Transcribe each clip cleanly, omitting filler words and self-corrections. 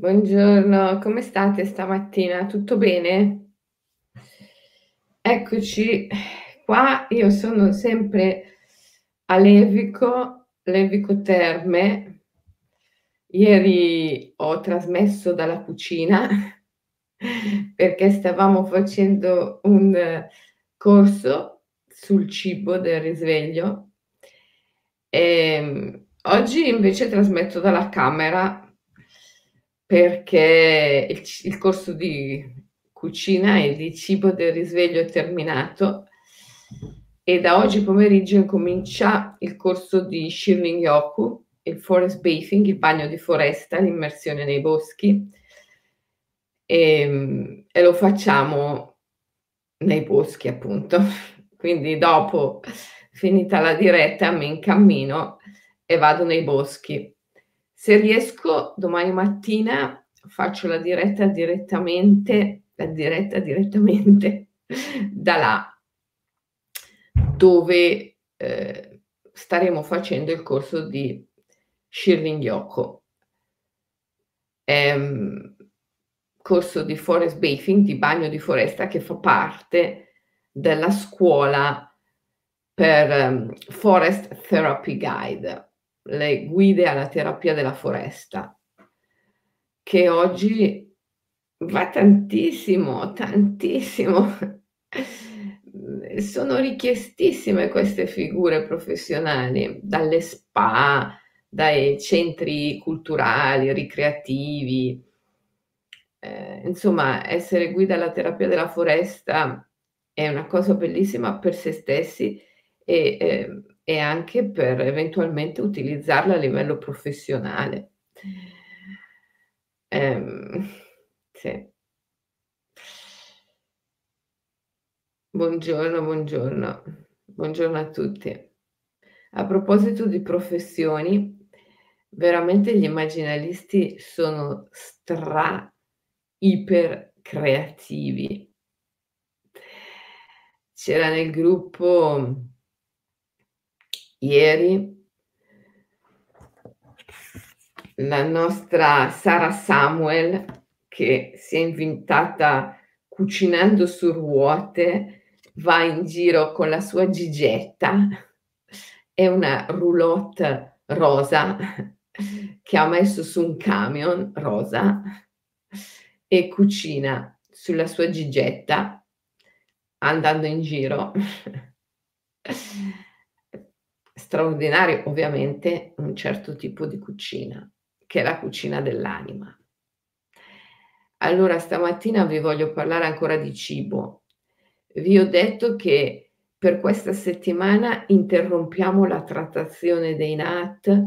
Buongiorno, come state stamattina? Tutto bene? Eccoci qua, io sono sempre a Levico Terme. Ieri ho trasmesso dalla cucina perché stavamo facendo un corso sul cibo del risveglio e oggi invece trasmetto dalla camera perché il corso di cucina e di cibo del risveglio è terminato e da oggi pomeriggio incomincia il corso di Shinrin-yoku, il Forest Bathing, il bagno di foresta, l'immersione nei boschi e lo facciamo nei boschi appunto. Quindi dopo, finita la diretta, mi incammino e vado nei boschi. Se riesco, domani mattina faccio la diretta direttamente da là, dove staremo facendo il corso di Shinrin-yoku, corso di forest bathing, di bagno di foresta, che fa parte della scuola per Forest Therapy Guide, le guide alla terapia della foresta, che oggi va tantissimo. Sono richiestissime queste figure professionali dalle spa, dai centri culturali, ricreativi, insomma essere guida alla terapia della foresta è una cosa bellissima per se stessi e anche per eventualmente utilizzarla a livello professionale. Sì. Buongiorno a tutti. A proposito di professioni, veramente gli immaginalisti sono iper creativi. C'era nel gruppo ieri la nostra Sara Samuel, che si è inventata cucinando su ruote, va in giro con la sua gigetta e una roulotte rosa che ha messo su un camion rosa e cucina sulla sua gigetta andando in giro. Straordinario, ovviamente, un certo tipo di cucina, che è la cucina dell'anima. Allora, stamattina vi voglio parlare ancora di cibo. Vi ho detto che per questa settimana interrompiamo la trattazione dei NAT.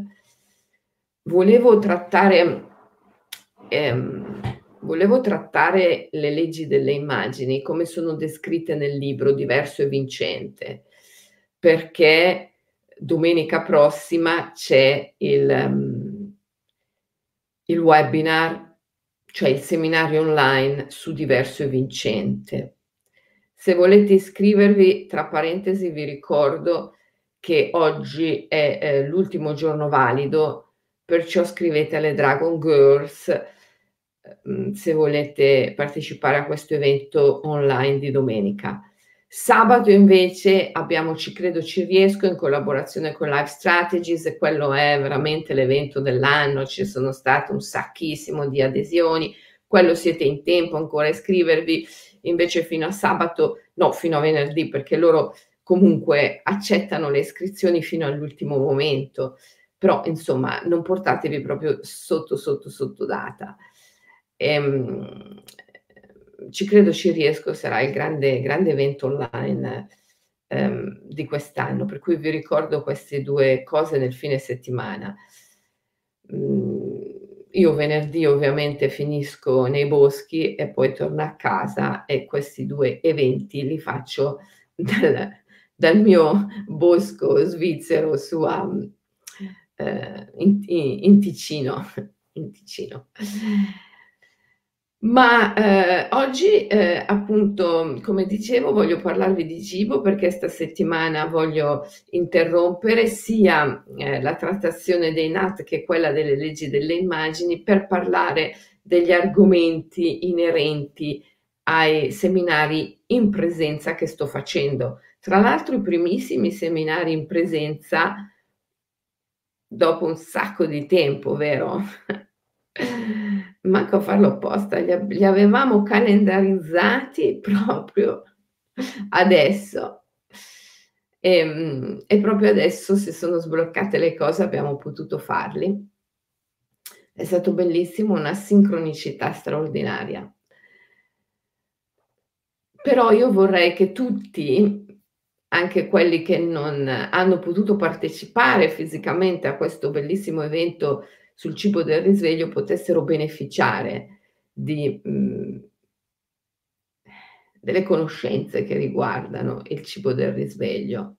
Volevo trattare le leggi delle immagini, come sono descritte nel libro Diverso e Vincente, perché domenica prossima c'è il webinar, cioè il seminario online su Diverso e Vincente. Se volete iscrivervi, tra parentesi vi ricordo che oggi è l'ultimo giorno valido, perciò scrivete alle Dragon Girls se volete partecipare a questo evento online di domenica. Sabato invece abbiamo Ci Credo Ci Riesco in collaborazione con Live Strategies e quello è veramente l'evento dell'anno, ci sono state un sacchissimo di adesioni, quello siete in tempo ancora a iscrivervi, invece fino a venerdì, perché loro comunque accettano le iscrizioni fino all'ultimo momento, però insomma non portatevi proprio sotto data. Ci Credo Ci Riesco sarà il grande evento online di quest'anno, per cui vi ricordo queste due cose nel fine settimana. Io venerdì ovviamente finisco nei boschi e poi torno a casa e questi due eventi li faccio dal mio bosco svizzero in Ticino. Ma oggi appunto, come dicevo, voglio parlarvi di cibo perché sta settimana voglio interrompere sia la trattazione dei NAT che quella delle leggi delle immagini per parlare degli argomenti inerenti ai seminari in presenza che sto facendo. Tra l'altro i primissimi seminari in presenza dopo un sacco di tempo, vero? Manco a farlo apposta, li avevamo calendarizzati proprio adesso e proprio adesso si sono sbloccate le cose, abbiamo potuto farli. È stato bellissimo, una sincronicità straordinaria. Però io vorrei che tutti, anche quelli che non hanno potuto partecipare fisicamente a questo bellissimo evento sul cibo del risveglio, potessero beneficiare di, delle conoscenze che riguardano il cibo del risveglio.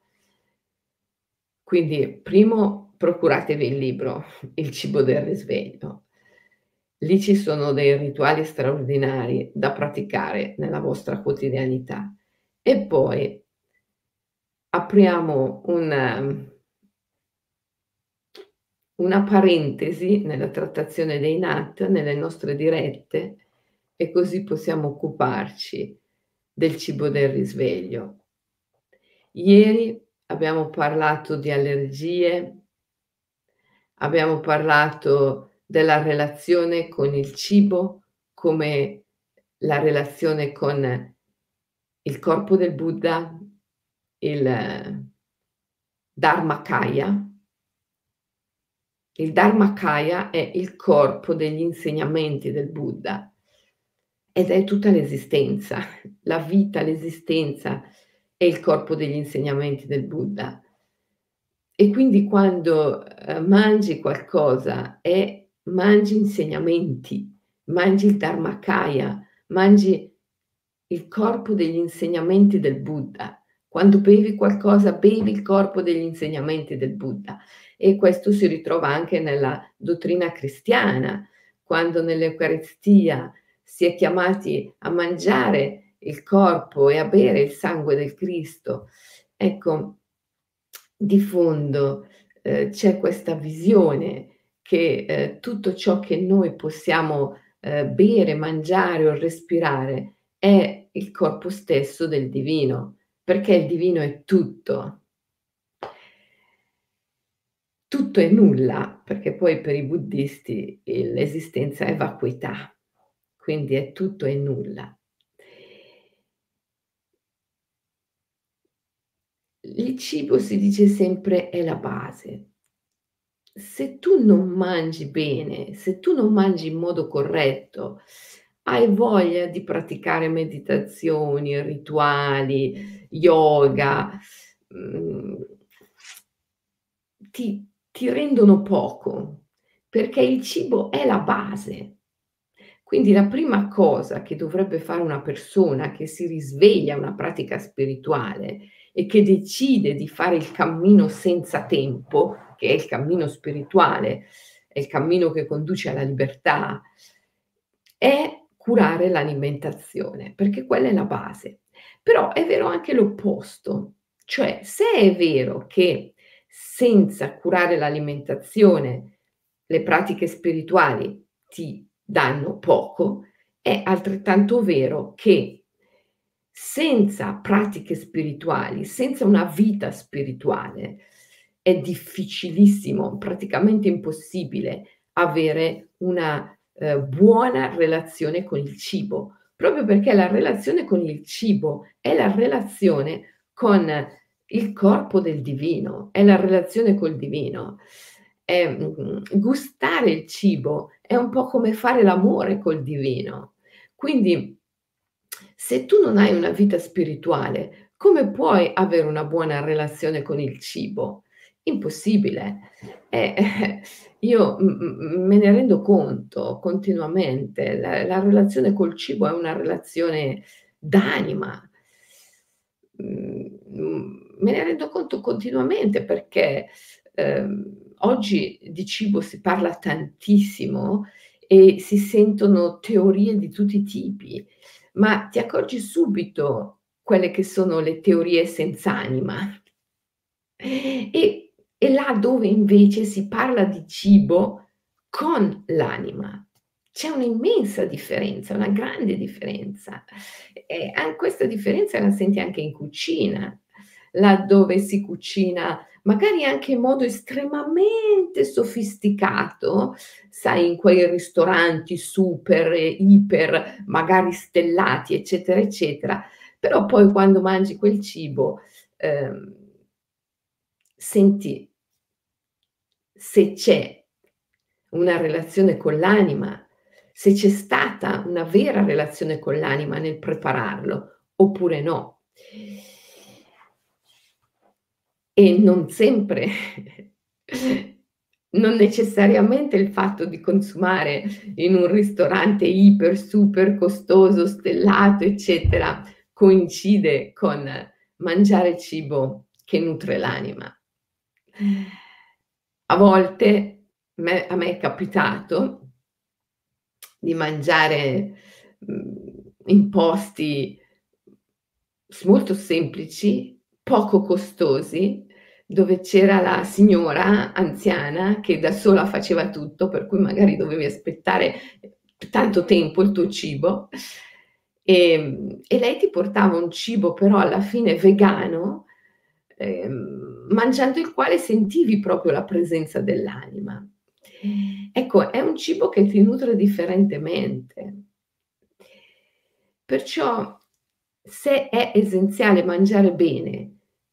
Quindi, primo, procuratevi il libro, Il cibo del risveglio. Lì ci sono dei rituali straordinari da praticare nella vostra quotidianità. E poi apriamo una parentesi nella trattazione dei NAT, nelle nostre dirette, e così possiamo occuparci del cibo del risveglio. Ieri abbiamo parlato di allergie, abbiamo parlato della relazione con il cibo, come la relazione con il corpo del Buddha, il Dharmakaya. Il Dharmakaya è il corpo degli insegnamenti del Buddha ed è tutta l'esistenza, la vita, l'esistenza è il corpo degli insegnamenti del Buddha. E quindi quando mangi qualcosa mangi insegnamenti, mangi il Dharmakaya, mangi il corpo degli insegnamenti del Buddha. Quando bevi qualcosa, bevi il corpo degli insegnamenti del Buddha. E questo si ritrova anche nella dottrina cristiana, quando nell'Eucaristia si è chiamati a mangiare il corpo e a bere il sangue del Cristo. Ecco, di fondo c'è questa visione che tutto ciò che noi possiamo bere, mangiare o respirare è il corpo stesso del divino. Perché il divino è tutto, tutto è nulla, perché poi per i buddisti l'esistenza è vacuità, quindi è tutto e nulla. Il cibo, si dice sempre, è la base. Se tu non mangi bene, se tu non mangi in modo corretto, hai voglia di praticare meditazioni, rituali, yoga, ti rendono poco, perché il cibo è la base. Quindi la prima cosa che dovrebbe fare una persona che si risveglia a una pratica spirituale e che decide di fare il cammino senza tempo, che è il cammino spirituale, è il cammino che conduce alla libertà, è curare l'alimentazione, perché quella è la base. Però è vero anche l'opposto, cioè se è vero che senza curare l'alimentazione le pratiche spirituali ti danno poco, è altrettanto vero che senza pratiche spirituali, senza una vita spirituale, è difficilissimo, praticamente impossibile avere una buona relazione con il cibo, proprio perché la relazione con il cibo è la relazione con il corpo del divino, è la relazione col divino. Gustare il cibo è un po' come fare l'amore col divino. Quindi, se tu non hai una vita spirituale, come puoi avere una buona relazione con il cibo? Impossibile. Io me ne rendo conto continuamente, la relazione col cibo è una relazione d'anima, me ne rendo conto continuamente perché oggi di cibo si parla tantissimo e si sentono teorie di tutti i tipi, ma ti accorgi subito quelle che sono le teorie senza anima. E là dove invece si parla di cibo con l'anima, c'è un'immensa differenza, una grande differenza. E questa differenza la senti anche in cucina, laddove si cucina magari anche in modo estremamente sofisticato, sai, in quei ristoranti super, iper, magari stellati, eccetera, eccetera. Però poi quando mangi quel cibo, senti se c'è una relazione con l'anima, se c'è stata una vera relazione con l'anima nel prepararlo, oppure no. E non sempre, non necessariamente il fatto di consumare in un ristorante iper, super costoso, stellato, eccetera, coincide con mangiare cibo che nutre l'anima. A volte a me è capitato di mangiare in posti molto semplici, poco costosi, dove c'era la signora anziana che da sola faceva tutto, per cui magari dovevi aspettare tanto tempo il tuo cibo, e lei ti portava un cibo però alla fine vegano, mangiando il quale sentivi proprio la presenza dell'anima. Ecco, è un cibo che ti nutre differentemente. Perciò, se è essenziale mangiare bene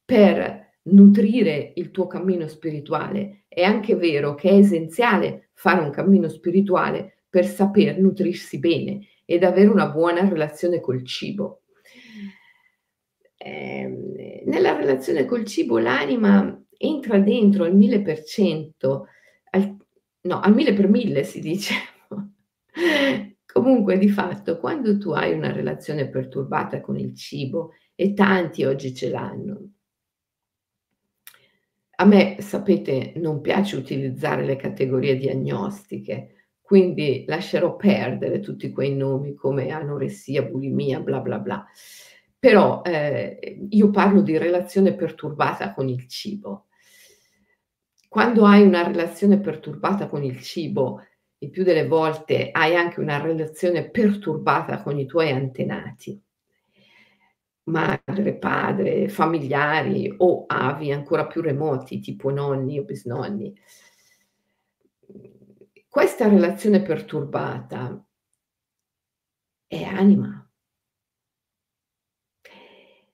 per nutrire il tuo cammino spirituale, è anche vero che è essenziale fare un cammino spirituale per saper nutrirsi bene ed avere una buona relazione col cibo. Nella relazione col cibo l'anima entra dentro al 1000%, no, al 1000 per 1000 si dice. Comunque, di fatto, quando tu hai una relazione perturbata con il cibo, e tanti oggi ce l'hanno. A me, sapete, non piace utilizzare le categorie diagnostiche, quindi lascerò perdere tutti quei nomi come anoressia, bulimia, bla bla bla. Però io parlo di relazione perturbata con il cibo. Quando hai una relazione perturbata con il cibo, il più delle volte hai anche una relazione perturbata con i tuoi antenati, madre, padre, familiari o avi ancora più remoti, tipo nonni o bisnonni. Questa relazione perturbata è anima.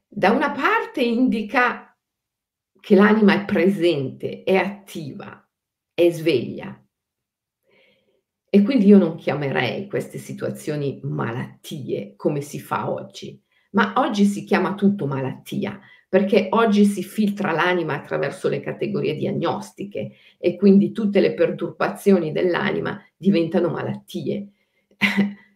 Da una parte indica che l'anima è presente, è attiva, è sveglia. E quindi io non chiamerei queste situazioni malattie come si fa oggi, ma oggi si chiama tutto malattia, perché oggi si filtra l'anima attraverso le categorie diagnostiche e quindi tutte le perturbazioni dell'anima diventano malattie,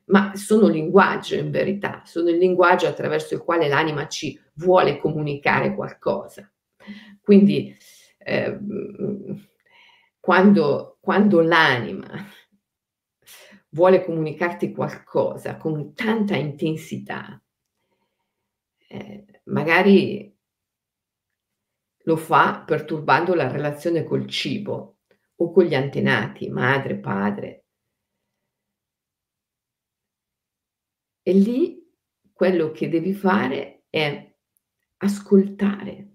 ma sono linguaggio in verità, sono il linguaggio attraverso il quale l'anima ci vuole comunicare qualcosa. Quindi quando l'anima vuole comunicarti qualcosa con tanta intensità, magari lo fa perturbando la relazione col cibo o con gli antenati, madre, padre. E lì quello che devi fare è ascoltare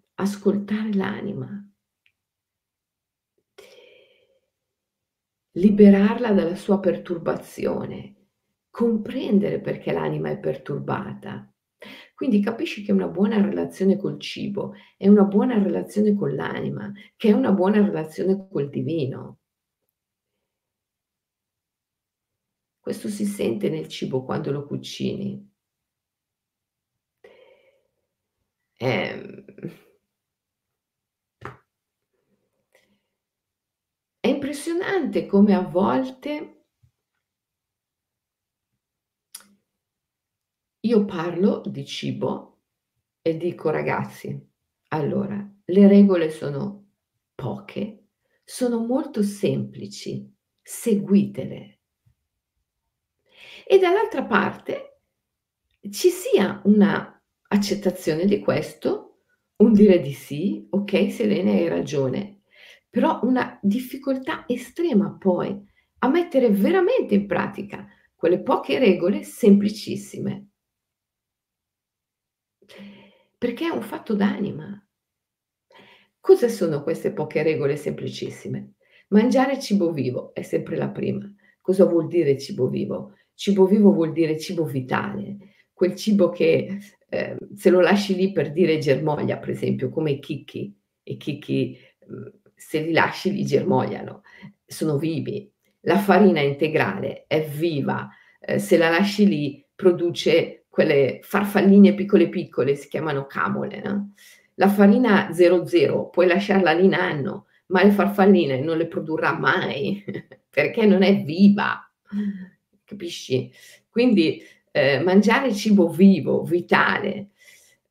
l'anima, liberarla dalla sua perturbazione, comprendere perché l'anima è perturbata. Quindi capisci che una buona relazione col cibo è una buona relazione con l'anima, che è una buona relazione col divino. Questo si sente nel cibo quando lo cucini. È impressionante come a volte io parlo di cibo e dico: ragazzi, allora, le regole sono poche, sono molto semplici, seguitele. e dall'altra parte ci sia una accettazione di questo, un dire di sì, ok Selene hai ragione, però una difficoltà estrema poi a mettere veramente in pratica quelle poche regole semplicissime, perché è un fatto d'anima. Cosa sono queste poche regole semplicissime? Mangiare cibo vivo è sempre la prima. Cosa vuol dire cibo vivo? Cibo vivo vuol dire cibo vitale, quel cibo che se lo lasci lì per dire germoglia, per esempio, come i chicchi se li lasci li germogliano, sono vivi. La farina integrale è viva, se la lasci lì produce quelle farfalline piccole piccole, si chiamano camole, no? La farina 00 puoi lasciarla lì un anno, ma le farfalline non le produrrà mai, perché non è viva, capisci? Quindi mangiare cibo vivo, vitale,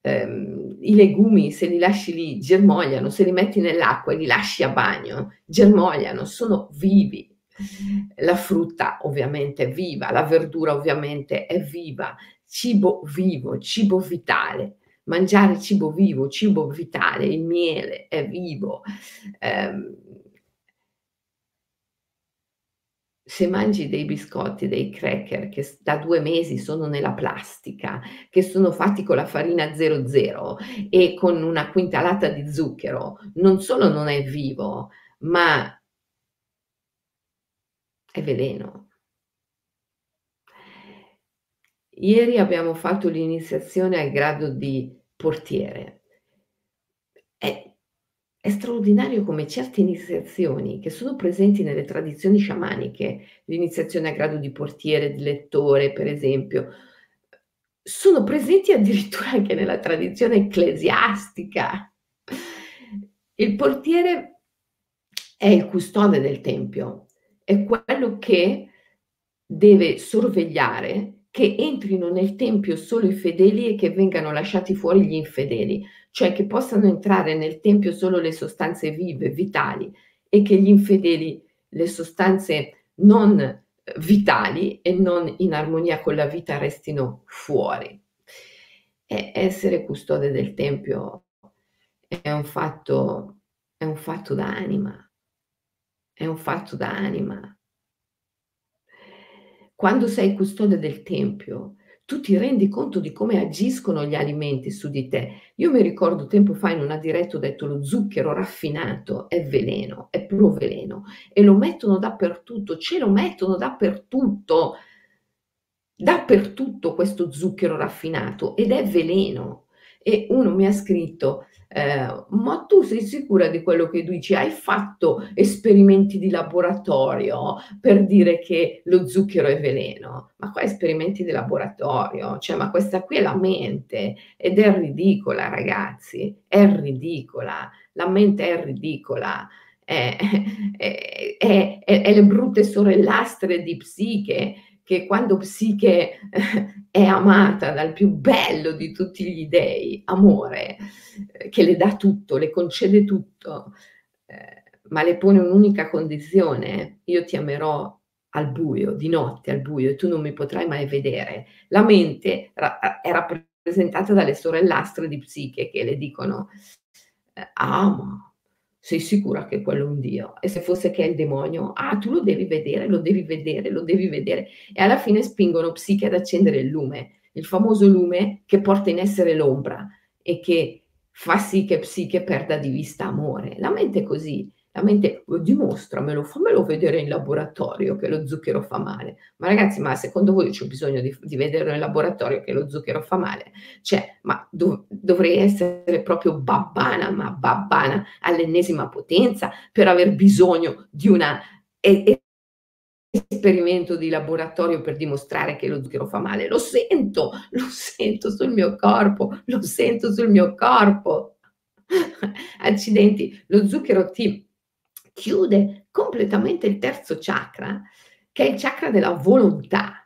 i legumi se li lasci lì germogliano, se li metti nell'acqua e li lasci a bagno, germogliano, sono vivi. La frutta ovviamente è viva, la verdura ovviamente è viva, cibo vivo, cibo vitale. Mangiare cibo vivo, cibo vitale, il miele è vivo. Se mangi dei biscotti, dei cracker che da 2 mesi sono nella plastica, che sono fatti con la farina 00 e con una quintalata di zucchero, non solo non è vivo, ma è veleno. Ieri abbiamo fatto l'iniziazione al grado di portiere. È straordinario come certe iniziazioni che sono presenti nelle tradizioni sciamaniche, l'iniziazione al grado di portiere, di lettore, per esempio, sono presenti addirittura anche nella tradizione ecclesiastica. Il portiere è il custode del tempio, è quello che deve sorvegliare che entrino nel tempio solo i fedeli e che vengano lasciati fuori gli infedeli, cioè che possano entrare nel tempio solo le sostanze vive, vitali, e che gli infedeli, le sostanze non vitali e non in armonia con la vita, restino fuori. E essere custode del tempio è un fatto d'anima, è un fatto d'anima. Quando sei custode del tempio, tu ti rendi conto di come agiscono gli alimenti su di te. Io mi ricordo tempo fa in una diretta ho detto lo zucchero raffinato è veleno, è puro veleno, e lo mettono dappertutto, ce lo mettono dappertutto questo zucchero raffinato ed è veleno. E uno mi ha scritto, ma tu sei sicura di quello che dici? Hai fatto esperimenti di laboratorio per dire che lo zucchero è veleno? Ma qua esperimenti di laboratorio, cioè ma questa qui è la mente ed è ridicola ragazzi, è ridicola, la mente è ridicola, è le brutte sorellastre di Psiche, che quando Psiche è amata dal più bello di tutti gli dei, amore, che le dà tutto, le concede tutto, ma le pone un'unica condizione: io ti amerò al buio, di notte al buio, e tu non mi potrai mai vedere. La mente è rappresentata dalle sorellastre di Psiche che le dicono ama. Sei sicura che quello è un dio? E se fosse che è il demonio? Ah, tu lo devi vedere, lo devi vedere, lo devi vedere. E alla fine spingono Psiche ad accendere il lume, il famoso lume che porta in essere l'ombra e che fa sì che Psiche perda di vista amore. La mente è così, la mente dimostramelo, fammelo vedere in laboratorio che lo zucchero fa male. Ma ragazzi, ma secondo voi c'è bisogno di vederlo in laboratorio che lo zucchero fa male? Cioè, ma dovrei essere proprio babbana, ma babbana all'ennesima potenza per aver bisogno di un esperimento di laboratorio per dimostrare che lo zucchero fa male? Lo sento sul mio corpo, lo sento sul mio corpo. Accidenti, lo zucchero ti chiude completamente il terzo chakra, che è il chakra della volontà,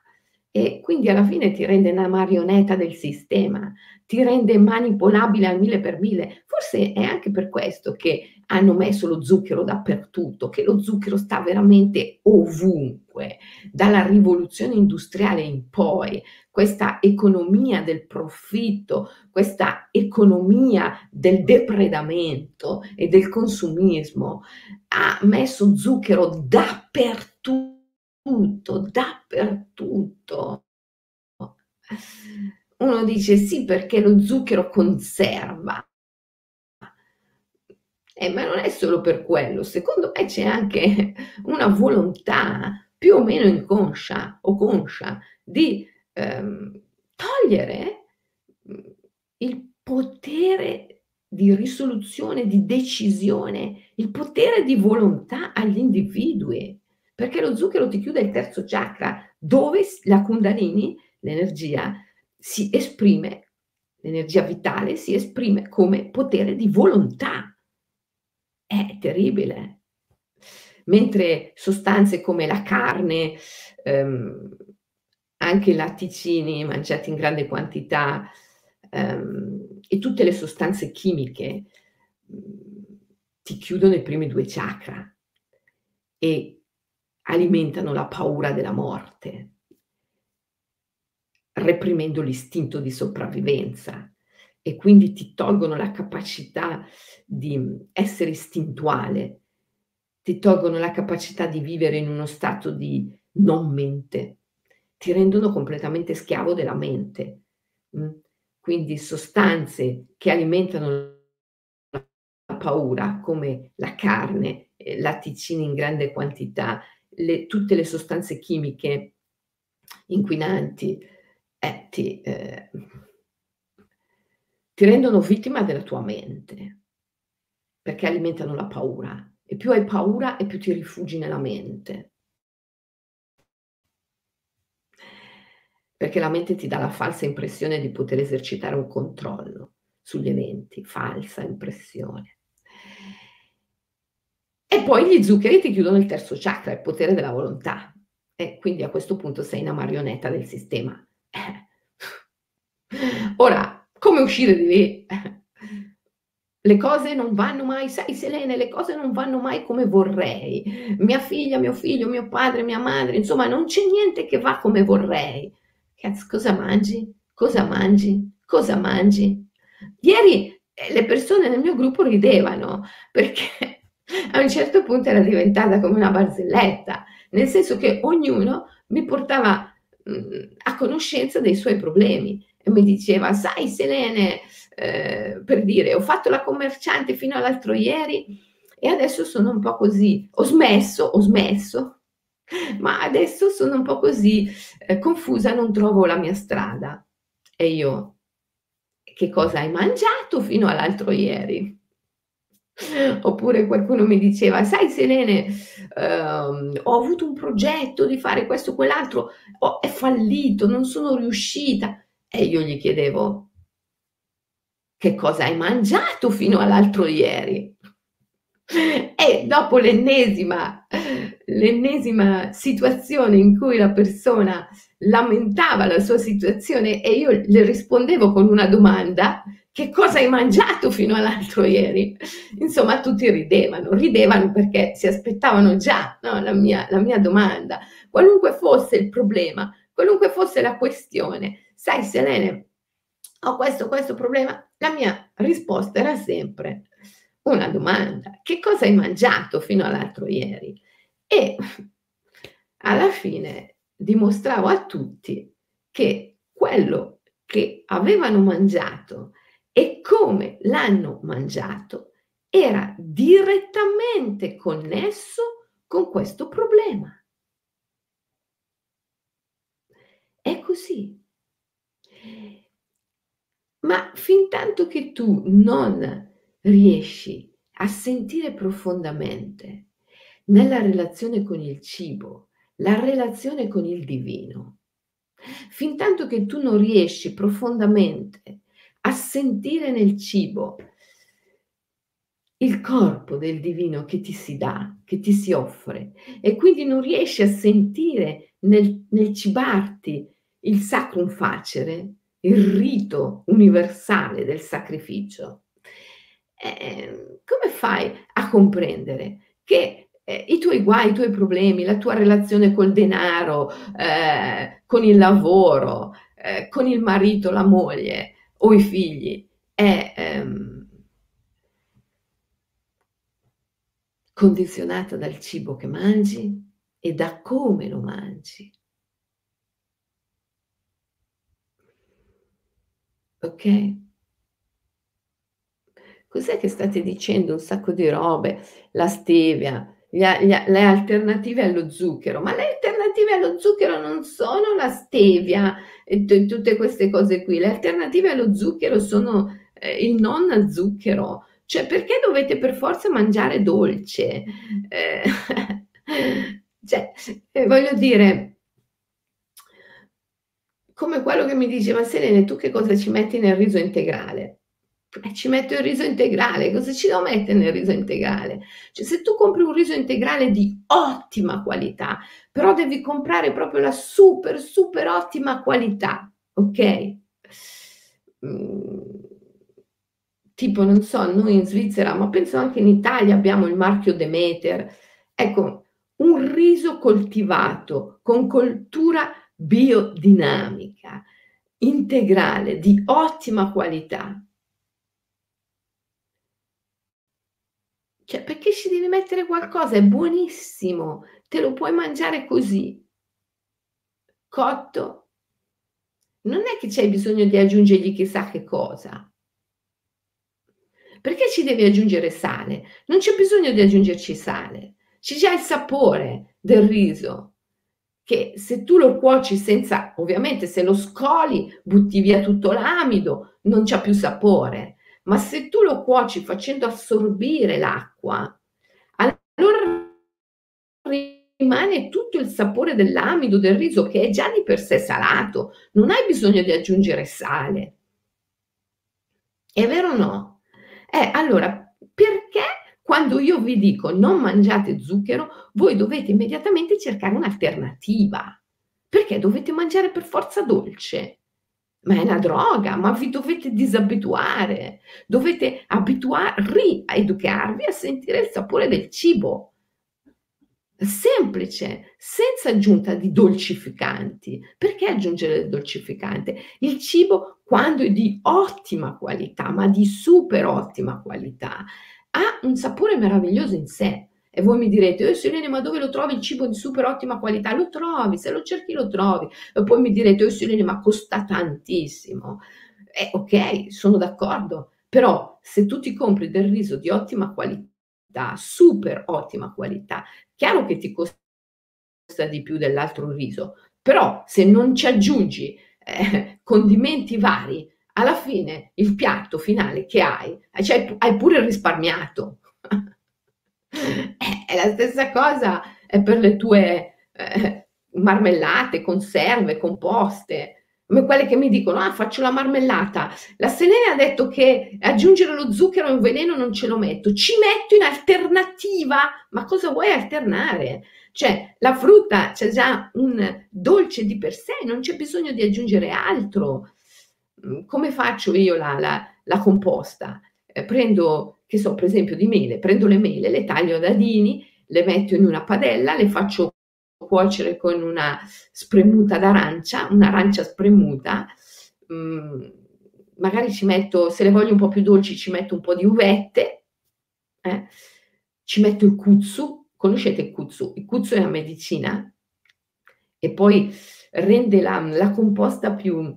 e quindi alla fine ti rende una marionetta del sistema, ti rende manipolabile al 1000 per 1000. Forse è anche per questo che hanno messo lo zucchero dappertutto, che lo zucchero sta veramente ovunque, dalla rivoluzione industriale in poi, questa economia del profitto, questa economia del depredamento e del consumismo, ha messo zucchero dappertutto, dappertutto. Uno dice sì perché lo zucchero conserva, ma non è solo per quello, secondo me c'è anche una volontà più o meno inconscia o conscia di togliere il potere di risoluzione, di decisione, il potere di volontà agli individui, perché lo zucchero ti chiude il terzo chakra dove la kundalini, l'energia, si esprime, l'energia vitale si esprime come potere di volontà. È terribile. Mentre sostanze come la carne, anche i latticini mangiati in grande quantità e tutte le sostanze chimiche ti chiudono i primi due chakra e alimentano la paura della morte, reprimendo l'istinto di sopravvivenza, e quindi ti tolgono la capacità di essere istintuale, ti tolgono la capacità di vivere in uno stato di non mente, ti rendono completamente schiavo della mente. Quindi sostanze che alimentano la paura, come la carne, latticini in grande quantità, tutte le sostanze chimiche inquinanti, ti rendono vittima della tua mente, perché alimentano la paura, e più hai paura e più ti rifugi nella mente, perché la mente ti dà la falsa impressione di poter esercitare un controllo sugli eventi, falsa impressione. E poi gli zuccheri ti chiudono il terzo chakra, il potere della volontà, e quindi a questo punto sei una marionetta del sistema. Ora, come uscire di lì? Le cose non vanno mai, sai Selene, le cose non vanno mai come vorrei. Mia figlia, mio figlio, mio padre, mia madre, insomma non c'è niente che va come vorrei. Cazzo, cosa mangi? Cosa mangi? Cosa mangi? Ieri le persone nel mio gruppo ridevano, perché a un certo punto era diventata come una barzelletta, nel senso che ognuno mi portava a conoscenza dei suoi problemi e mi diceva, sai Selene, per dire, ho fatto la commerciante fino all'altro ieri e adesso sono un po' così, ho smesso, ma adesso sono un po' così confusa, non trovo la mia strada. E io, che cosa hai mangiato fino all'altro ieri? Oppure qualcuno mi diceva, sai Selene, ho avuto un progetto di fare questo o quell'altro, è fallito, non sono riuscita. E io gli chiedevo, che cosa hai mangiato fino all'altro ieri? E dopo l'ennesima situazione in cui la persona lamentava la sua situazione e io le rispondevo con una domanda, che cosa hai mangiato fino all'altro ieri? Insomma, tutti ridevano perché si aspettavano già, no, la mia domanda. Qualunque fosse il problema, qualunque fosse la questione, sai Selene, ho questo problema, la mia risposta era sempre una domanda, che cosa hai mangiato fino all'altro ieri? E alla fine dimostravo a tutti che quello che avevano mangiato e come l'hanno mangiato era direttamente connesso con questo problema. È così. Ma fin tanto che tu non riesci a sentire profondamente nella relazione con il cibo, la relazione con il divino, fin tanto che tu non riesci profondamente a sentire nel cibo il corpo del divino che ti si dà, che ti si offre, e quindi non riesci a sentire nel cibarti il sacrum facere, il rito universale del sacrificio, come fai a comprendere che i tuoi guai, i tuoi problemi, la tua relazione col denaro, con il lavoro, con il marito, la moglie o i figli è condizionata dal cibo che mangi e da come lo mangi? Ok? Cos'è che state dicendo? Un sacco di robe, la stevia, le alternative allo zucchero, ma le alternative allo zucchero non sono la stevia e tutte queste cose qui. Le alternative allo zucchero sono il non zucchero, cioè perché dovete per forza mangiare dolce? Cioè, voglio dire, come quello che mi diceva Selene, tu che cosa ci metti nel riso integrale? Ci metto il riso integrale, cosa ci devo mettere nel riso integrale? Cioè, se tu compri un riso integrale di ottima qualità, però devi comprare proprio la super, super ottima qualità, ok? Tipo, non so, noi in Svizzera, ma penso anche in Italia abbiamo il marchio Demeter. Ecco, un riso coltivato con coltura biodinamica, integrale, di ottima qualità. Cioè, perché ci devi mettere qualcosa? È buonissimo, te lo puoi mangiare così, cotto. Non è che c'è bisogno di aggiungergli chissà che cosa. Perché ci devi aggiungere sale? Non c'è bisogno di aggiungerci sale. C'è già il sapore del riso, che se tu lo cuoci senza, ovviamente se lo scoli, butti via tutto l'amido, non c'ha più sapore. Ma se tu lo cuoci facendo assorbire l'acqua, allora rimane tutto il sapore dell'amido, del riso, che è già di per sé salato. Non hai bisogno di aggiungere sale. È vero o no? Allora, perché quando io vi dico non mangiate zucchero, voi dovete immediatamente cercare un'alternativa? Perché dovete mangiare per forza dolce? Ma è una droga, ma vi dovete disabituare, dovete rieducarvi a sentire il sapore del cibo. Semplice, senza aggiunta di dolcificanti. Perché aggiungere il dolcificante? Il cibo, quando è di ottima qualità, ma di super ottima qualità, ha un sapore meraviglioso in sé. E voi mi direte, Silene, ma dove lo trovi il cibo di super ottima qualità? Lo trovi, se lo cerchi lo trovi. E poi mi direte, Silene, ma costa tantissimo. Ok, sono d'accordo, però se tu ti compri del riso di ottima qualità, super ottima qualità, chiaro che ti costa di più dell'altro riso, però se non ci aggiungi condimenti vari, alla fine il piatto finale che hai, cioè, hai pure risparmiato. È la stessa cosa per le tue marmellate, conserve, composte, come quelle che mi dicono, ah, faccio la marmellata, la Selene ha detto che aggiungere lo zucchero è un veleno, non ce lo metto, ci metto in alternativa. Ma cosa vuoi alternare? Cioè, la frutta c'è già un dolce di per sé, non c'è bisogno di aggiungere altro. Come faccio io la composta? Prendo, che so, per esempio di mele, prendo le mele, le taglio a dadini, le metto in una padella, le faccio cuocere con una spremuta d'arancia, un'arancia spremuta, magari ci metto, se le voglio un po' più dolci, ci metto un po' di uvette, ci metto il kuzu. Conoscete il kuzu? Il kuzu è una medicina e poi rende la composta più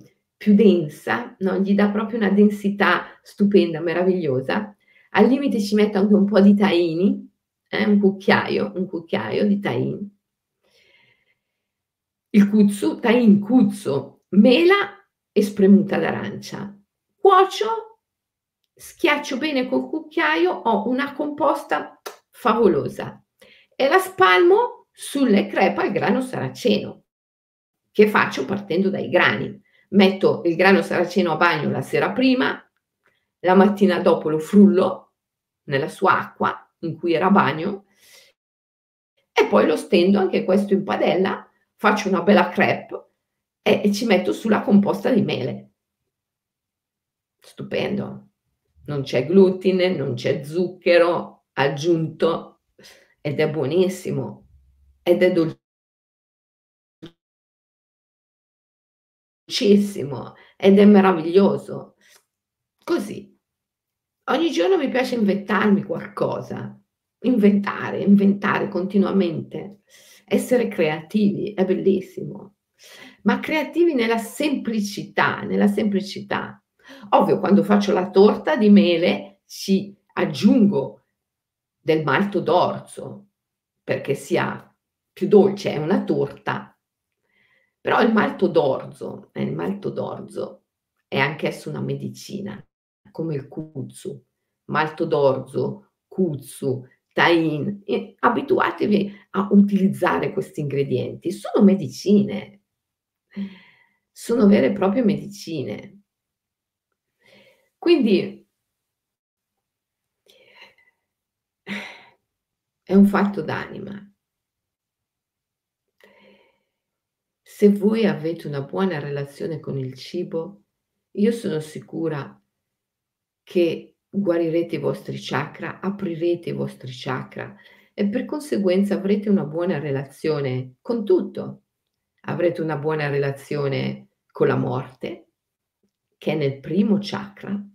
densa, no? Gli dà proprio una densità stupenda, meravigliosa. Al limite ci metto anche un po' di tahini, un cucchiaio di tahini. Il kuzu, tahini, kuzu, mela e spremuta d'arancia. Cuocio, schiaccio bene col cucchiaio, ho una composta favolosa. E la spalmo sulle crepe al grano saraceno, che faccio partendo dai grani. Metto il grano saraceno a bagno la sera prima, la mattina dopo lo frullo nella sua acqua in cui era a bagno e poi lo stendo anche questo in padella, faccio una bella crepe e ci metto sulla composta di mele. Stupendo. non c'è glutine, non c'è zucchero aggiunto ed è buonissimo ed è dolcissimo ed è meraviglioso. Così ogni giorno mi piace inventarmi qualcosa, inventare continuamente, essere creativi è bellissimo, ma creativi nella semplicità, Ovvio, quando faccio la torta di mele ci aggiungo del malto d'orzo perché sia più dolce, è una torta, però il malto d'orzo è anch'esso una medicina, come il kuzu, malto d'orzo, kuzu, tahini. Abituatevi a utilizzare questi ingredienti, sono medicine, sono vere e proprie medicine. Quindi è un fatto d'anima. Se voi avete una buona relazione con il cibo, io sono sicura che guarirete i vostri chakra, aprirete i vostri chakra e per conseguenza avrete una buona relazione con tutto. Avrete una buona relazione con la morte, che è nel primo chakra,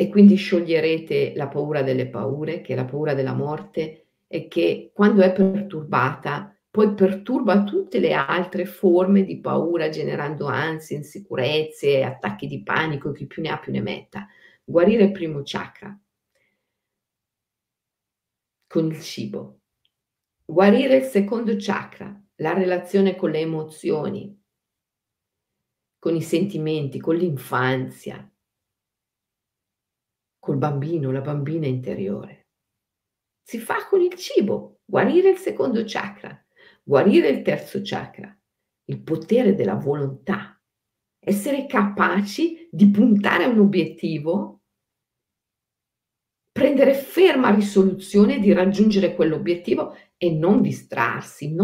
e quindi scioglierete la paura delle paure, che è la paura della morte, e che quando è perturbata poi perturba tutte le altre forme di paura, generando ansie, insicurezze, attacchi di panico, chi più ne ha più ne metta. Guarire il primo chakra con il cibo. Guarire il secondo chakra, la relazione con le emozioni, con i sentimenti, con l'infanzia, col bambino, la bambina interiore. Si fa con il cibo, guarire il secondo chakra, guarire il terzo chakra, il potere della volontà, essere capaci di puntare a un obiettivo, prendere ferma risoluzione di raggiungere quell'obiettivo e non distrarsi.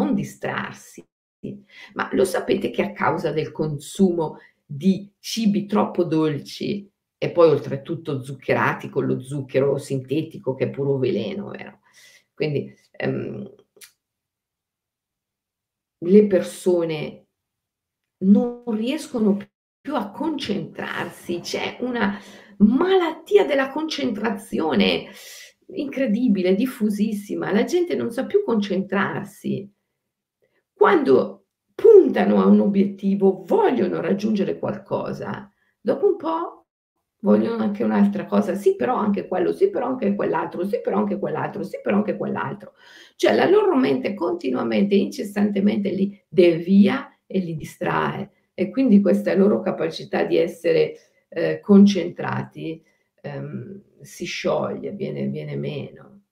Ma lo sapete che a causa del consumo di cibi troppo dolci e poi oltretutto zuccherati con lo zucchero sintetico che è puro veleno, vero? Quindi le persone non riescono più a concentrarsi, c'è una malattia della concentrazione incredibile, diffusissima, la gente non sa più concentrarsi. Quando puntano a un obiettivo, vogliono raggiungere qualcosa, dopo un po' vogliono anche un'altra cosa, sì però anche quello, sì però anche quell'altro, sì però anche quell'altro, sì però anche quell'altro. Cioè la loro mente continuamente, incessantemente li devia e li distrae, e quindi questa loro capacità di essere concentrati si scioglie, viene meno.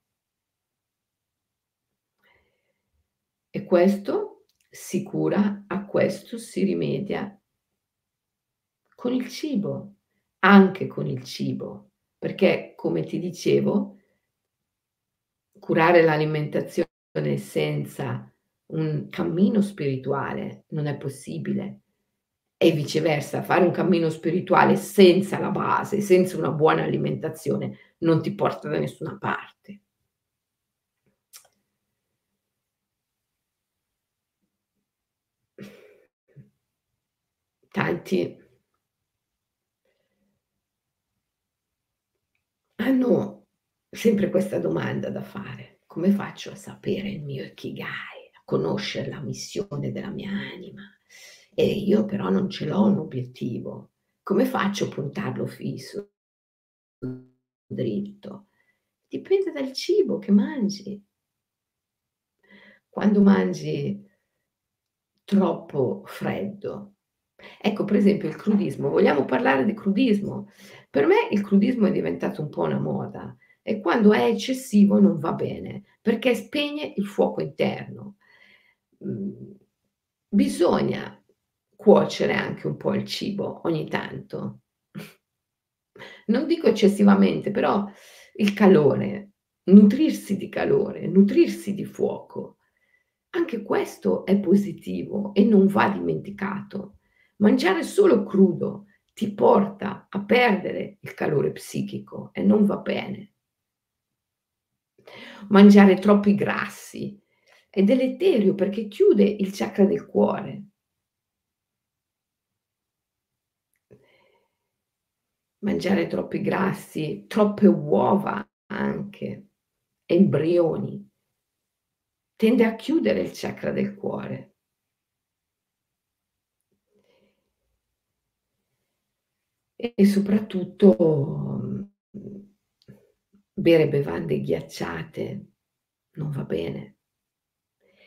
E questo si cura, a questo si rimedia con il cibo, anche con il cibo, perché come ti dicevo, curare l'alimentazione senza un cammino spirituale non è possibile, e viceversa, fare un cammino spirituale senza la base, senza una buona alimentazione, non ti porta da nessuna parte. Tanti hanno sempre questa domanda da fare: come faccio a sapere il mio ikigai, a conoscere la missione della mia anima? E io però non ce l'ho un obiettivo, come faccio a puntarlo fisso, dritto? Dipende dal cibo che mangi. Quando mangi troppo freddo, ecco, per esempio il crudismo, vogliamo parlare di crudismo? Per me il crudismo è diventato un po' una moda, e quando è eccessivo non va bene perché spegne il fuoco interno. Bisogna cuocere anche un po' il cibo ogni tanto, non dico eccessivamente, però il calore, nutrirsi di calore, nutrirsi di fuoco, anche questo è positivo e non va dimenticato. Mangiare solo crudo ti porta a perdere il calore psichico e non va bene. Mangiare troppi grassi è deleterio perché chiude il chakra del cuore. Mangiare troppi grassi, troppe uova anche, embrioni, tende a chiudere il chakra del cuore. E soprattutto bere bevande ghiacciate non va bene.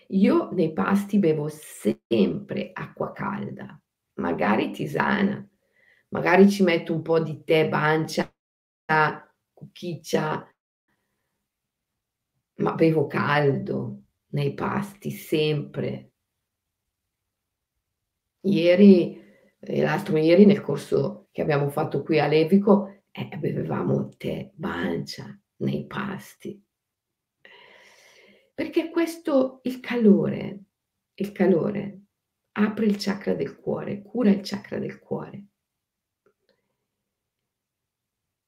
Io nei pasti bevo sempre acqua calda, magari tisana, magari ci metto un po' di tè, bancha, cucchiaccia, ma bevo caldo nei pasti sempre. Ieri e l'altro ieri nel corso che abbiamo fatto qui a Levico bevevamo tè, bancha nei pasti. Perché questo, il calore apre il chakra del cuore, cura il chakra del cuore.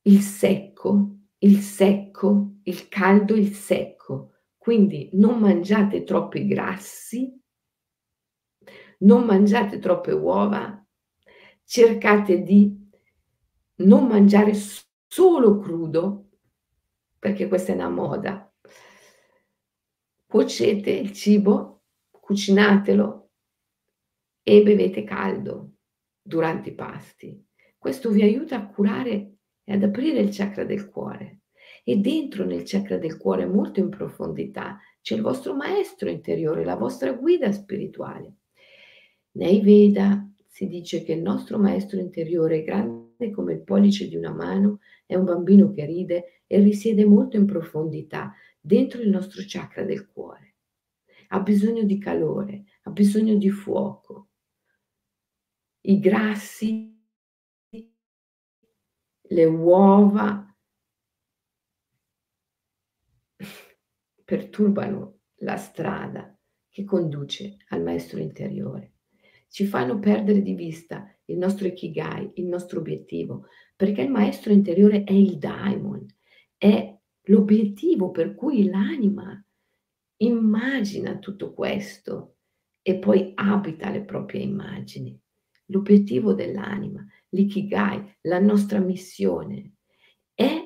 Il secco, il caldo, il secco. Quindi non mangiate troppi grassi, non mangiate troppe uova, cercate di non mangiare solo crudo, perché questa è una moda. Cuocete il cibo, cucinatelo e bevete caldo durante i pasti. Questo vi aiuta a curare e ad aprire il chakra del cuore. E dentro nel chakra del cuore, molto in profondità, c'è il vostro maestro interiore, la vostra guida spirituale. Nei Veda si dice che il nostro maestro interiore è grande come il pollice di una mano, è un bambino che ride e risiede molto in profondità, dentro il nostro chakra del cuore. Ha bisogno di calore, ha bisogno di fuoco. I grassi, le uova perturbano la strada che conduce al maestro interiore. Ci fanno perdere di vista il nostro ikigai, il nostro obiettivo, perché il maestro interiore è il daimon, è l'obiettivo per cui l'anima immagina tutto questo e poi abita le proprie immagini. L'obiettivo dell'anima, l'ikigai, la nostra missione, è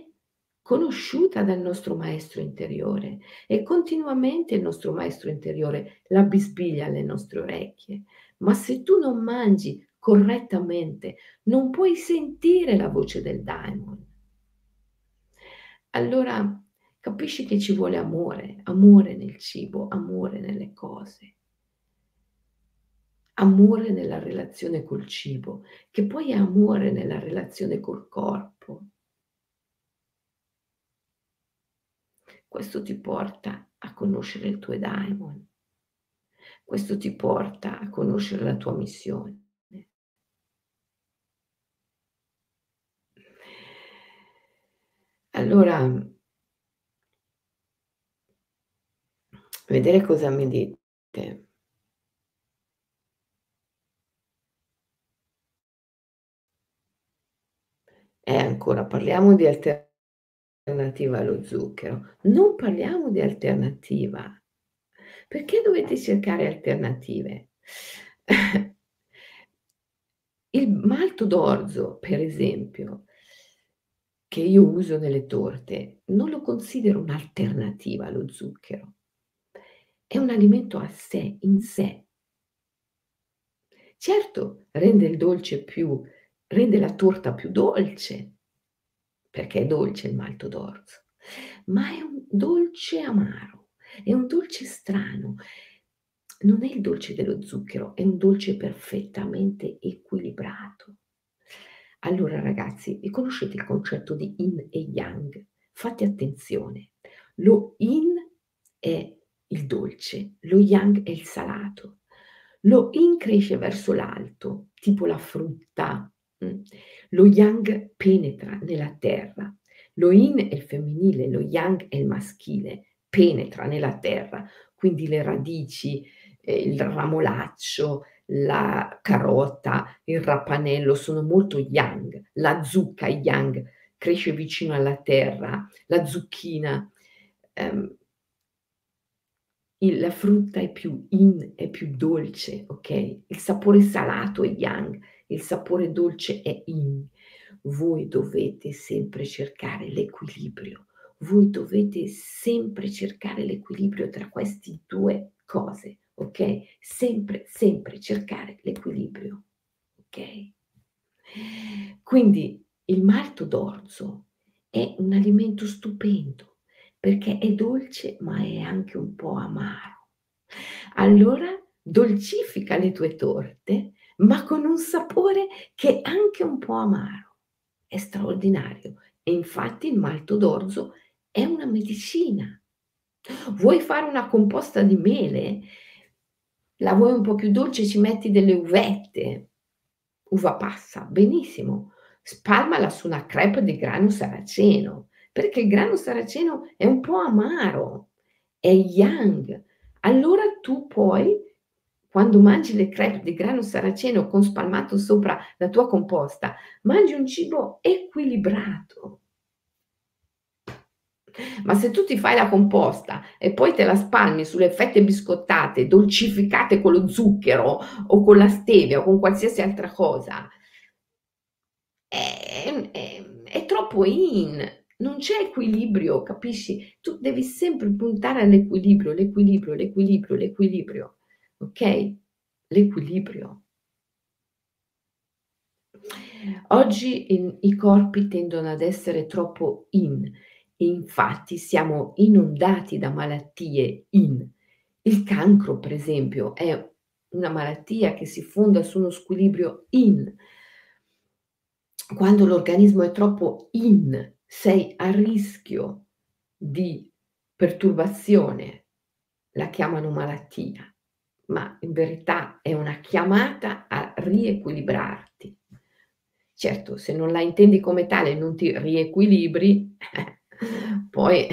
conosciuta dal nostro maestro interiore e continuamente il nostro maestro interiore la bisbiglia alle nostre orecchie. Ma se tu non mangi correttamente, non puoi sentire la voce del daimon. Allora capisci che ci vuole amore, amore nel cibo, amore nelle cose. Amore nella relazione col cibo, che poi è amore nella relazione col corpo. Questo ti porta a conoscere il tuo daimon. Questo ti porta a conoscere la tua missione. Allora, vedere cosa mi dite. E ancora, parliamo di alternativa allo zucchero. Non parliamo di alternativa. Perché dovete cercare alternative? Il malto d'orzo, per esempio, che io uso nelle torte, non lo considero un'alternativa allo zucchero. È un alimento a sé, in sé. Certo, rende il dolce più... rende la torta più dolce, perché è dolce il malto d'orzo, ma è un dolce amaro, è un dolce strano, non è il dolce dello zucchero, è un dolce perfettamente equilibrato. Allora ragazzi, riconoscete il concetto di yin e yang, fate attenzione, lo yin è il dolce, lo yang è il salato, lo yin cresce verso l'alto, tipo la frutta. Lo yang penetra nella terra, lo yin è il femminile, lo yang è il maschile, penetra nella terra, quindi le radici, il ramolaccio, la carota, il rapanello sono molto yang, la zucca yang cresce vicino alla terra, la zucchina, la frutta è più yin, è più dolce, ok? Il sapore salato è yang, il sapore dolce è yin. Voi dovete sempre cercare l'equilibrio, voi dovete sempre cercare l'equilibrio tra queste due cose, ok? Sempre, sempre cercare l'equilibrio, ok? Quindi il malto d'orzo è un alimento stupendo, perché è dolce ma è anche un po' amaro. Allora dolcifica le tue torte, ma con un sapore che è anche un po' amaro. È straordinario. E infatti il malto d'orzo è una medicina. Vuoi fare una composta di mele? La vuoi un po' più dolce? Ci metti delle uvette. Uva passa, benissimo. Spalmala su una crepe di grano saraceno, perché il grano saraceno è un po' amaro, è yang. Allora tu puoi, quando mangi le crepe di grano saraceno con spalmato sopra la tua composta, mangi un cibo equilibrato. Ma se tu ti fai la composta e poi te la spalmi sulle fette biscottate, dolcificate con lo zucchero o con la stevia o con qualsiasi altra cosa, è troppo yin. Non c'è equilibrio, capisci? Tu devi sempre puntare all'equilibrio, l'equilibrio, l'equilibrio, l'equilibrio, ok? L'equilibrio. Oggi i corpi tendono ad essere troppo yin, infatti siamo inondati da malattie yin. Il cancro, per esempio, è una malattia che si fonda su uno squilibrio yin. Quando l'organismo è troppo yin, sei a rischio di perturbazione, la chiamano malattia, ma in verità è una chiamata a riequilibrarti. Certo, se non la intendi come tale, non ti riequilibri, poi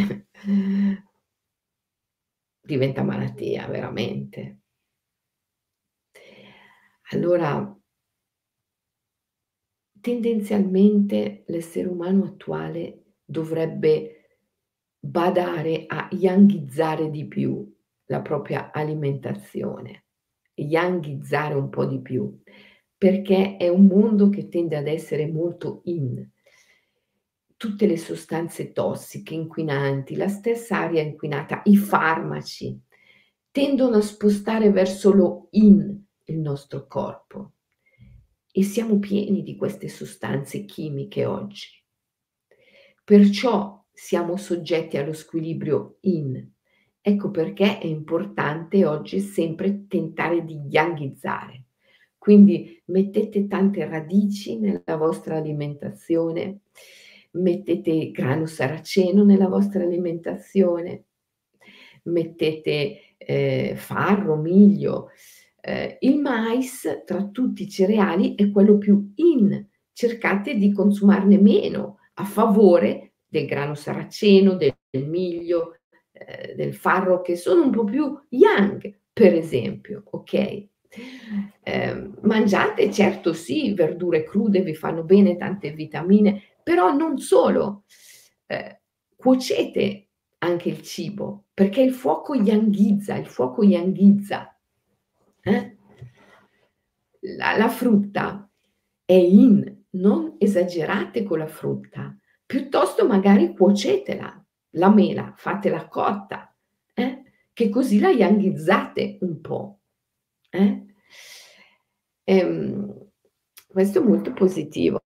diventa malattia, veramente. Allora, tendenzialmente l'essere umano attuale dovrebbe badare a yanghizzare di più la propria alimentazione, yanghizzare un po' di più, perché è un mondo che tende ad essere molto in. Tutte le sostanze tossiche, inquinanti, la stessa aria inquinata, i farmaci, tendono a spostare verso lo in il nostro corpo. E siamo pieni di queste sostanze chimiche oggi. Perciò siamo soggetti allo squilibrio yin. Ecco perché è importante oggi sempre tentare di yanghizzare. Quindi mettete tante radici nella vostra alimentazione, mettete grano saraceno nella vostra alimentazione, mettete farro, miglio. Il mais tra tutti i cereali è quello più in, cercate di consumarne meno a favore del grano saraceno, del miglio, del farro, che sono un po' più yang, per esempio, ok? Mangiate, certo sì, verdure crude, vi fanno bene tante vitamine, però non solo, cuocete anche il cibo, perché il fuoco yanghizza, il fuoco yanghizza. La frutta è in, non esagerate con la frutta, piuttosto magari cuocetela, la mela, fatela cotta, che così la yanghizzate un po'. Questo è molto positivo.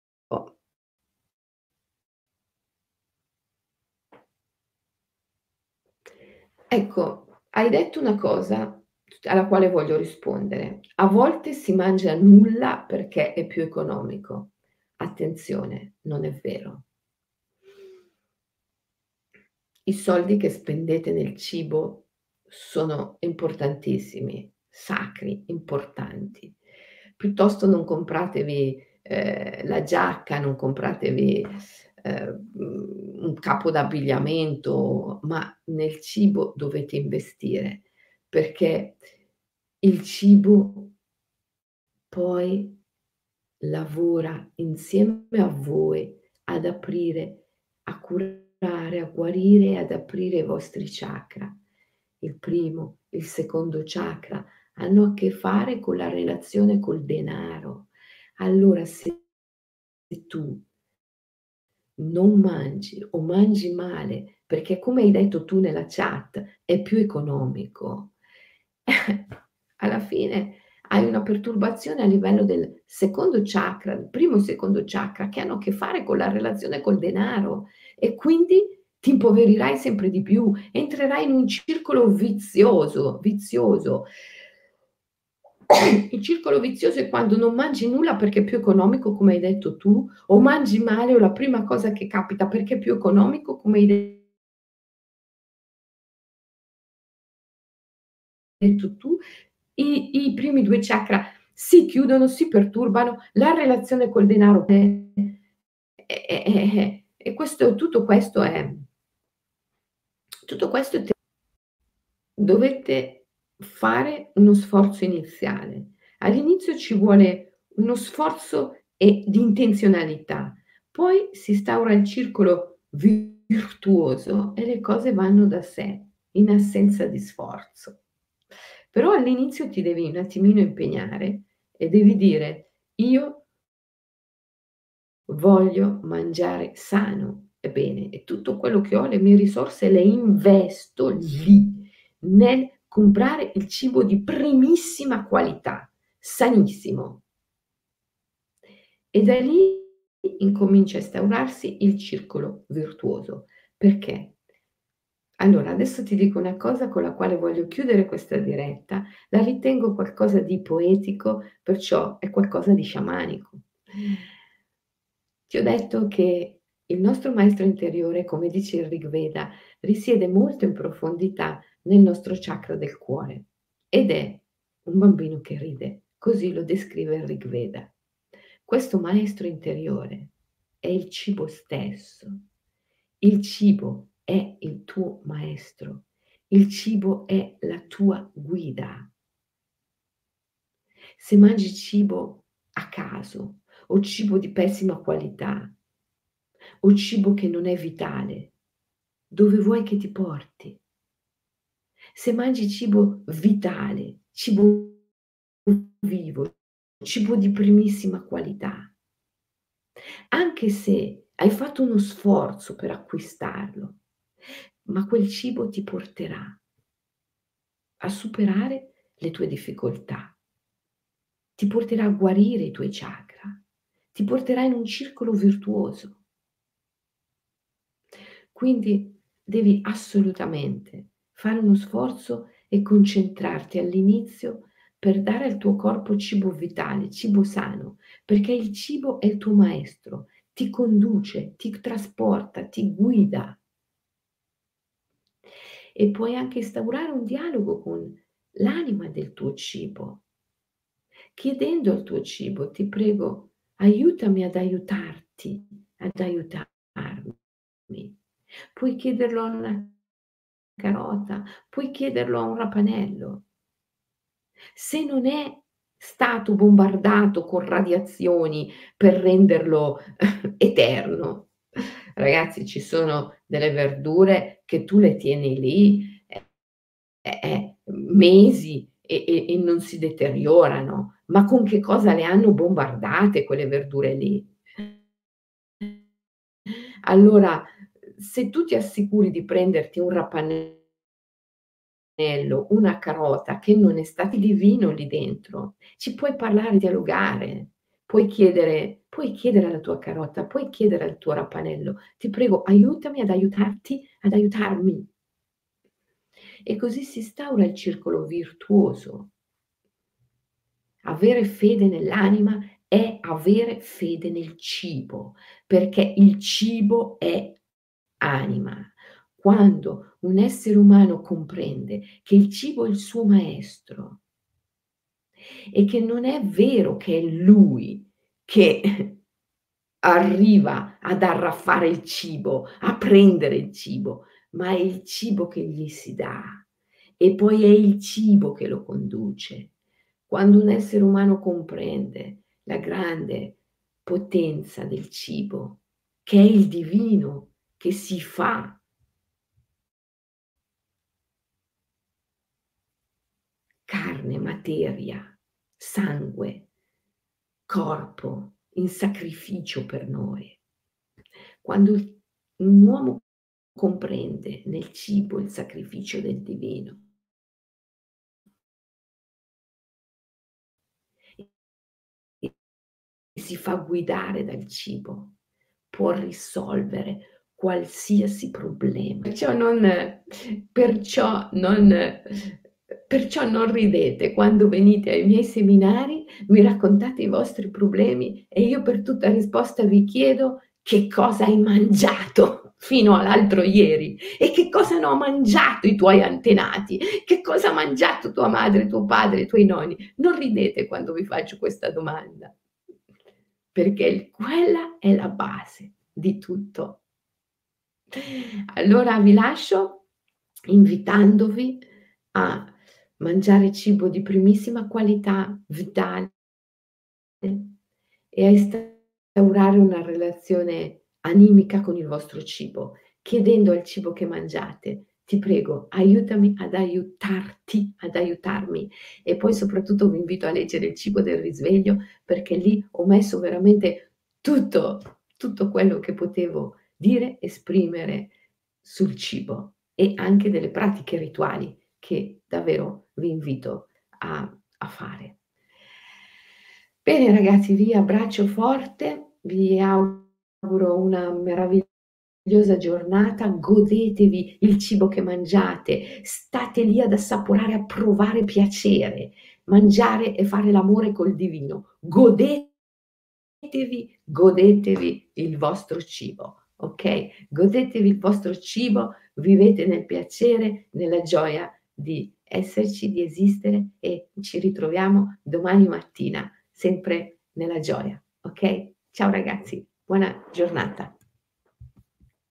Ecco, hai detto una cosa alla quale voglio rispondere. A volte si mangia nulla perché è più economico. Attenzione, non è vero. I soldi che spendete nel cibo sono importantissimi, sacri, importanti. Piuttosto non compratevi la giacca, non compratevi un capo d'abbigliamento, ma nel cibo dovete investire, perché Il cibo poi lavora insieme a voi ad aprire, a curare, a guarire e ad aprire i vostri chakra. Il primo, il secondo chakra hanno a che fare con la relazione col denaro. Allora se tu non mangi o mangi male, perché come hai detto tu nella chat, è più economico, alla fine hai una perturbazione a livello del secondo chakra, il primo e il secondo chakra, che hanno a che fare con la relazione col denaro, e quindi ti impoverirai sempre di più, entrerai in un circolo vizioso. Il circolo vizioso è quando non mangi nulla perché è più economico, come hai detto tu, o mangi male o la prima cosa che capita perché è più economico, come hai detto tu. I primi due chakra si chiudono, si perturbano, la relazione col denaro e questo, tutto questo è dovete fare uno sforzo iniziale. All'inizio ci vuole uno sforzo e di intenzionalità, poi si instaura il circolo virtuoso e le cose vanno da sé in assenza di sforzo. Però all'inizio ti devi un attimino impegnare e devi dire: io voglio mangiare sano e bene, e tutto quello che ho, le mie risorse le investo lì, nel comprare il cibo di primissima qualità, sanissimo. E da lì incomincia a instaurarsi il circolo virtuoso. Perché? Allora, adesso ti dico una cosa con la quale voglio chiudere questa diretta, la ritengo qualcosa di poetico, perciò è qualcosa di sciamanico. Ti ho detto che il nostro maestro interiore, come dice il Rig Veda, risiede molto in profondità nel nostro chakra del cuore, ed è un bambino che ride, così lo descrive il Rig Veda. Questo maestro interiore è il cibo stesso. Il cibo è il tuo maestro, il cibo è la tua guida. Se mangi cibo a caso, o cibo di pessima qualità, o cibo che non è vitale, dove vuoi che ti porti? Se mangi cibo vitale, cibo vivo, cibo di primissima qualità, anche se hai fatto uno sforzo per acquistarlo, ma quel cibo ti porterà a superare le tue difficoltà, ti porterà a guarire i tuoi chakra, ti porterà in un circolo virtuoso. Quindi devi assolutamente fare uno sforzo e concentrarti all'inizio per dare al tuo corpo cibo vitale, cibo sano, perché il cibo è il tuo maestro, ti conduce, ti trasporta, ti guida. E puoi anche instaurare un dialogo con l'anima del tuo cibo, chiedendo al tuo cibo: ti prego, aiutami ad aiutarti, ad aiutarmi. Puoi chiederlo a una carota, puoi chiederlo a un rapanello. Se non è stato bombardato con radiazioni per renderlo eterno, ragazzi, ci sono delle verdure che tu le tieni lì mesi e non si deteriorano, ma con che cosa le hanno bombardate quelle verdure lì? Allora, se tu ti assicuri di prenderti un rapanello, una carota che non è stata di vino lì dentro, ci puoi parlare, dialogare, puoi chiedere alla tua carota, puoi chiedere al tuo rapanello: ti prego, aiutami ad aiutarti, ad aiutarmi. E così si instaura il circolo virtuoso. Avere fede nell'anima è avere fede nel cibo, perché il cibo è anima. Quando un essere umano comprende che il cibo è il suo maestro e che non è vero che è lui che arriva ad arraffare il cibo, a prendere il cibo, ma è il cibo che gli si dà e poi è il cibo che lo conduce, Quando un essere umano comprende la grande potenza del cibo, che è il divino, che si fa carne, materia, sangue, corpo, in sacrificio per noi. Quando un uomo comprende nel cibo il sacrificio del divino, e si fa guidare dal cibo, può risolvere qualsiasi problema. Perciò non ridete quando venite ai miei seminari, mi raccontate i vostri problemi e io per tutta risposta vi chiedo: che cosa hai mangiato fino all'altro ieri? E che cosa hanno mangiato i tuoi antenati? Che cosa ha mangiato tua madre, tuo padre, i tuoi nonni? Non ridete quando vi faccio questa domanda, perché quella è la base di tutto. Allora vi lascio invitandovi a mangiare cibo di primissima qualità vitale e a instaurare una relazione animica con il vostro cibo, chiedendo al cibo che mangiate: ti prego, aiutami ad aiutarti, ad aiutarmi. E poi soprattutto vi invito a leggere Il cibo del risveglio, perché lì ho messo veramente tutto quello che potevo dire, esprimere sul cibo, e anche delle pratiche rituali che davvero vi invito a fare. Bene ragazzi, vi abbraccio forte, vi auguro una meravigliosa giornata, godetevi il cibo che mangiate, state lì ad assaporare, a provare piacere, mangiare e fare l'amore col divino, godetevi il vostro cibo, ok? Godetevi il vostro cibo, vivete nel piacere, nella gioia di esserci, di esistere, e ci ritroviamo domani mattina, sempre nella gioia, ok? Ciao ragazzi, buona giornata.